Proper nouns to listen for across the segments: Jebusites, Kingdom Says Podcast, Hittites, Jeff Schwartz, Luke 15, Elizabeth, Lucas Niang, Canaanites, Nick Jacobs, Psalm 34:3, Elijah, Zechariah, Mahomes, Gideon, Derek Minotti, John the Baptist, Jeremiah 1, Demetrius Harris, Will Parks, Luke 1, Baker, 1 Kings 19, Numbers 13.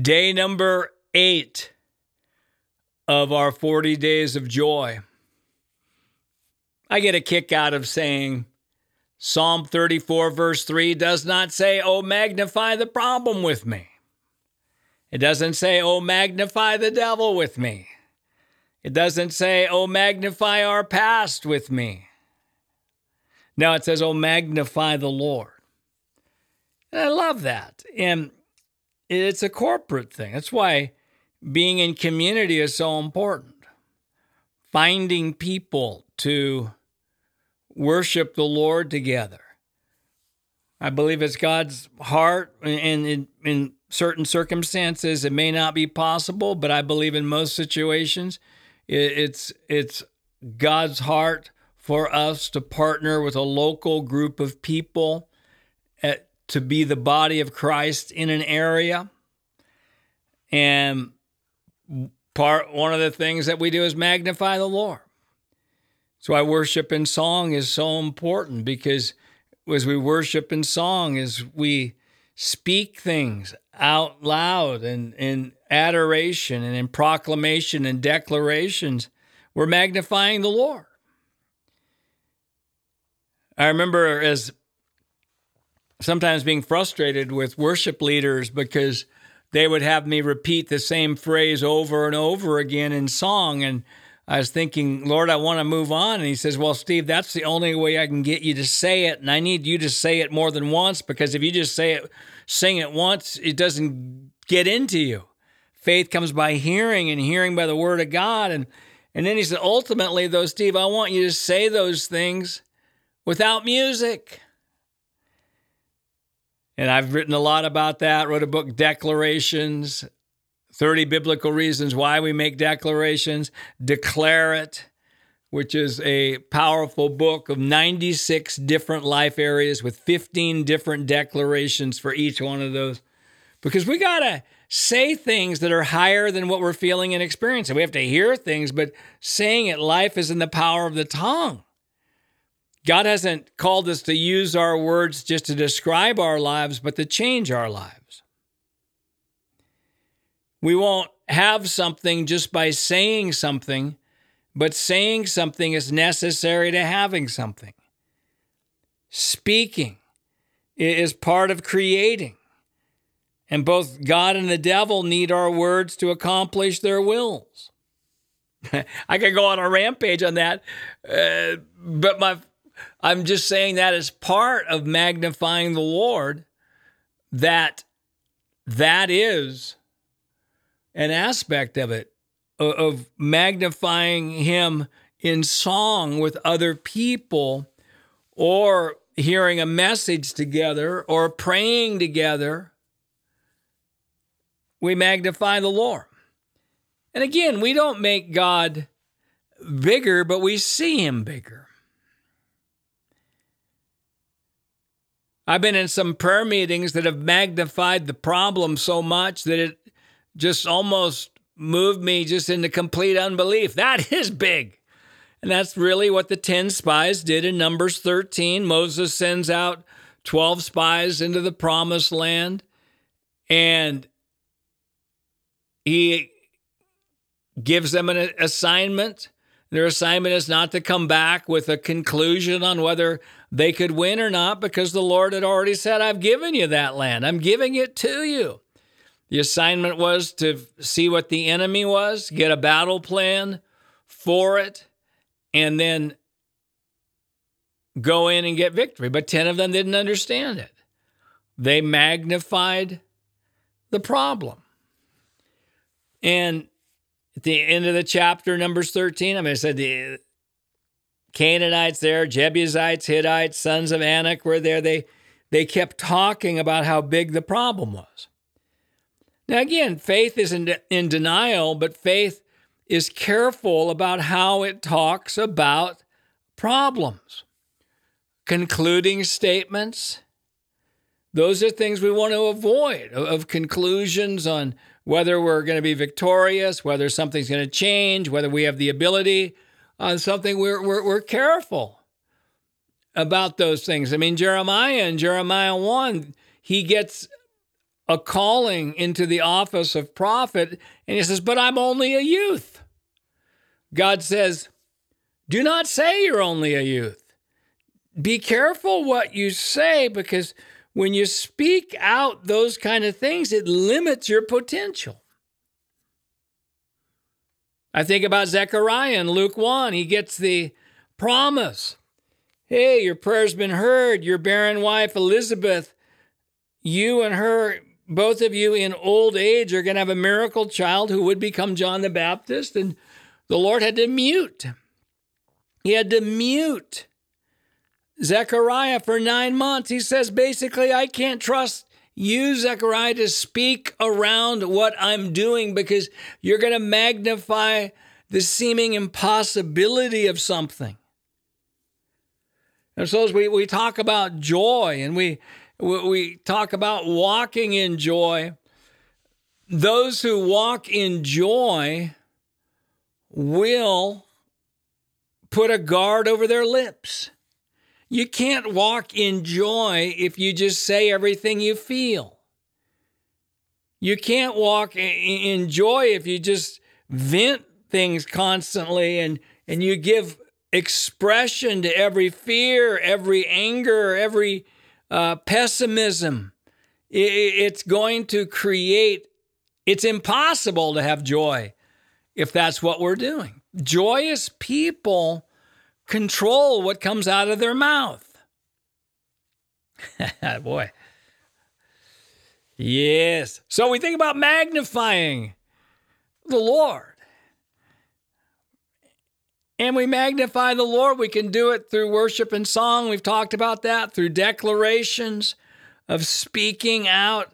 Day number 8 of our 40 days of joy. I get a kick out of saying Psalm 34 verse 3 does not say, "Oh, magnify the problem with me." It doesn't say, "Oh, magnify the devil with me." It doesn't say, "Oh, magnify our past with me." No, it says, "Oh, magnify the Lord." And I love that. And it's a corporate thing. That's why being in community is so important. Finding people to worship the Lord together. I believe it's God's heart, and in certain circumstances it may not be possible, but I believe in most situations it's God's heart for us to partner with a local group of people to be the body of Christ in an area. And one of the things that we do is magnify the Lord. That's why worship in song is so important, because as we worship in song, as we speak things out loud and in adoration and in proclamation and declarations, we're magnifying the Lord. I remember as sometimes being frustrated with worship leaders because they would have me repeat the same phrase over and over again in song. And I was thinking, "Lord, I want to move on." And he says, "Well, Steve, that's the only way I can get you to say it. And I need you to say it more than once, because if you just sing it once, it doesn't get into you. Faith comes by hearing, and hearing by the word of God." And then he said, "Ultimately, though, Steve, I want you to say those things without music." And I've written a lot about that, wrote a book, Declarations, 30 Biblical Reasons Why We Make Declarations, Declare It, which is a powerful book of 96 different life areas with 15 different declarations for each one of those. Because we got to say things that are higher than what we're feeling and experiencing. We have to hear things, but saying it, life is in the power of the tongue. God hasn't called us to use our words just to describe our lives, but to change our lives. We won't have something just by saying something, but saying something is necessary to having something. Speaking is part of creating, and both God and the devil need our words to accomplish their wills. I could go on a rampage on that, but I'm just saying that as part of magnifying the Lord, that is an aspect of it, of magnifying Him in song with other people, or hearing a message together, or praying together. We magnify the Lord. And again, we don't make God bigger, but we see Him bigger. I've been in some prayer meetings that have magnified the problem so much that it just almost moved me just into complete unbelief. That is big. And that's really what the 10 spies did in Numbers 13. Moses sends out 12 spies into the promised land, and he gives them an assignment. Their assignment is not to come back with a conclusion on whether they could win or not, because the Lord had already said, "I've given you that land. I'm giving it to you." The assignment was to see what the enemy was, get a battle plan for it, and then go in and get victory. But 10 of them didn't understand it. They magnified the problem. And at the end of the chapter, Numbers 13, I said the Canaanites there, Jebusites, Hittites, sons of Anak were there. They kept talking about how big the problem was. Now again, faith isn't in denial, but faith is careful about how it talks about problems. Concluding statements, those are things we want to avoid, of conclusions on whether we're going to be victorious, whether something's going to change, whether we have the ability on something. We're careful about those things. Jeremiah in Jeremiah 1, he gets a calling into the office of prophet, and he says, but I'm only a youth. God says, do not say you're only a youth. Be careful what you say, because when you speak out those kind of things, it limits your potential. I think about Zechariah in Luke 1. He gets the promise. Hey, your prayer's been heard. Your barren wife, Elizabeth, you and her, both of you in old age, are going to have a miracle child who would become John the Baptist. And the Lord had to mute. He had to mute Zechariah for 9 months. He says, basically, I can't trust you, Zechariah, to speak around what I'm doing, because you're going to magnify the seeming impossibility of something. And so as we talk about joy and we talk about walking in joy, those who walk in joy will put a guard over their lips. You can't walk in joy if you just say everything you feel. You can't walk in joy if you just vent things constantly and you give expression to every fear, every anger, every pessimism. It's going to create, it's impossible to have joy if that's what we're doing. Joyous people control what comes out of their mouth. Boy. Yes. So we think about magnifying the Lord. And we magnify the Lord. We can do it through worship and song. We've talked about that, through declarations of speaking out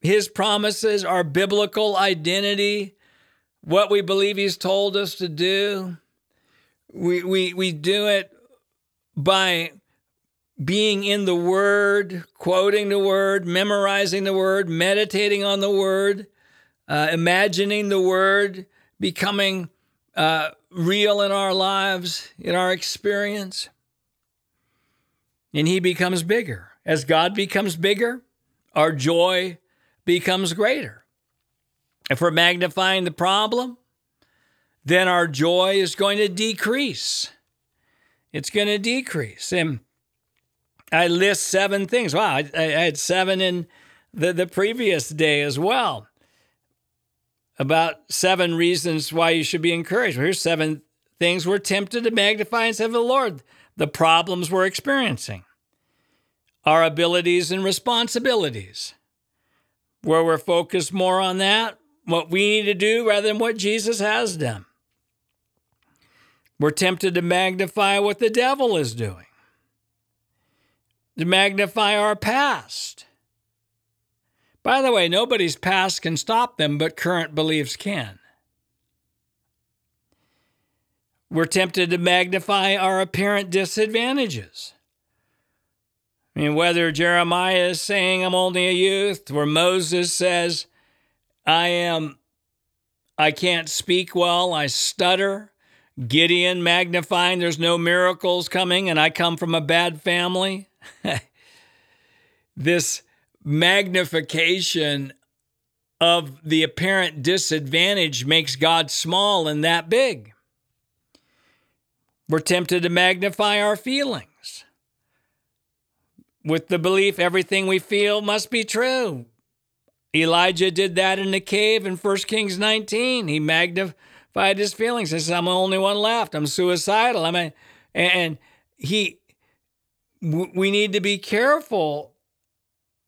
his promises, our biblical identity, what we believe he's told us to do. We do it by being in the Word, quoting the Word, memorizing the Word, meditating on the Word, imagining the Word, becoming real in our lives, in our experience. And he becomes bigger. As God becomes bigger, our joy becomes greater. If we're magnifying the problem, then our joy is going to decrease. It's going to decrease. And I list 7 things. Wow, I had 7 in the previous day as well, about 7 reasons why you should be encouraged. Well, here's 7 things we're tempted to magnify and say to the Lord, the problems we're experiencing, our abilities and responsibilities, where we're focused more on that, what we need to do rather than what Jesus has done. We're tempted to magnify what the devil is doing, to magnify our past. By the way, nobody's past can stop them, but current beliefs can. We're tempted to magnify our apparent disadvantages. I mean, whether Jeremiah is saying, I'm only a youth, or Moses says, I can't speak well, I stutter. Gideon magnifying, there's no miracles coming, and I come from a bad family. This magnification of the apparent disadvantage makes God small and that big. We're tempted to magnify our feelings with the belief everything we feel must be true. Elijah did that in the cave in 1 Kings 19. He magnified his feelings. He says, I'm the only one left. I'm suicidal. We need to be careful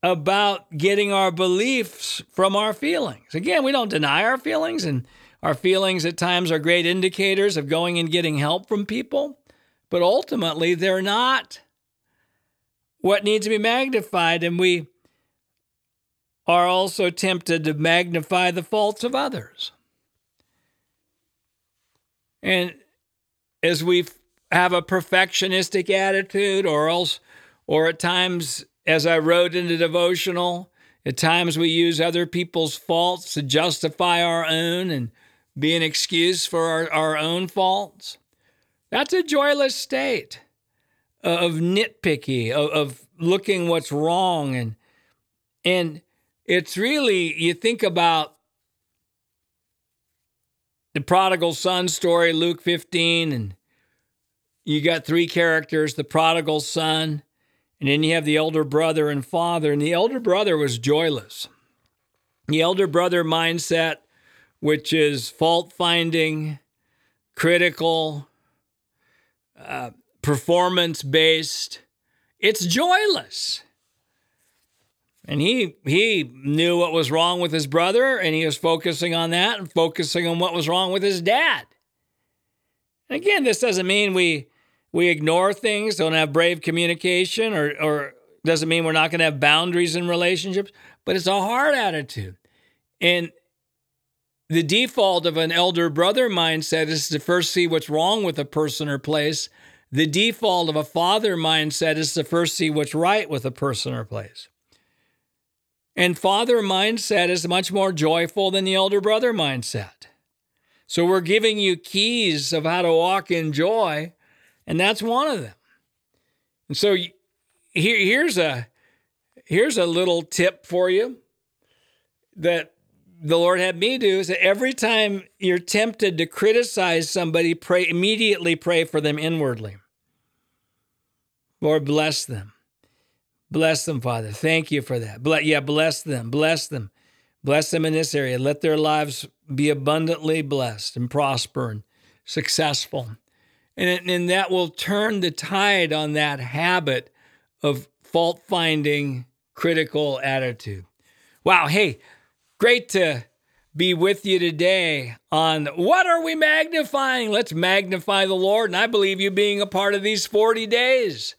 about getting our beliefs from our feelings. Again, we don't deny our feelings, and our feelings at times are great indicators of going and getting help from people, but ultimately they're not what needs to be magnified, and we are also tempted to magnify the faults of others. And as we have a perfectionistic attitude, or at times, as I wrote in the devotional, at times we use other people's faults to justify our own and be an excuse for our own faults. That's a joyless state of nitpicky, of looking what's wrong and It's really, you think about the prodigal son story, Luke 15, and you got three characters, the prodigal son, and then you have the elder brother and father, and the elder brother was joyless. The elder brother mindset, which is fault-finding, critical, performance-based, it's joyless. And he knew what was wrong with his brother, and he was focusing on that and focusing on what was wrong with his dad. And again, this doesn't mean we ignore things, don't have brave communication, or doesn't mean we're not going to have boundaries in relationships, but it's a hard attitude. And the default of an elder brother mindset is to first see what's wrong with a person or place. The default of a father mindset is to first see what's right with a person or place. And father mindset is much more joyful than the elder brother mindset. So we're giving you keys of how to walk in joy, and that's one of them. And so here's a little tip for you that the Lord had me do, is that every time you're tempted to criticize somebody, immediately pray for them inwardly. Lord, bless them. Bless them, Father. Thank you for that. Bless them. Bless them in this area. Let their lives be abundantly blessed and prosper and successful. And that will turn the tide on that habit of fault-finding, critical attitude. Wow, hey, great to be with you today on What Are We Magnifying? Let's magnify the Lord. And I believe you being a part of these 40 days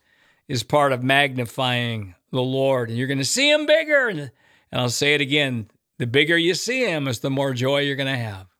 is part of magnifying the Lord. And you're going to see him bigger. And I'll say it again, the bigger you see him is the more joy you're going to have.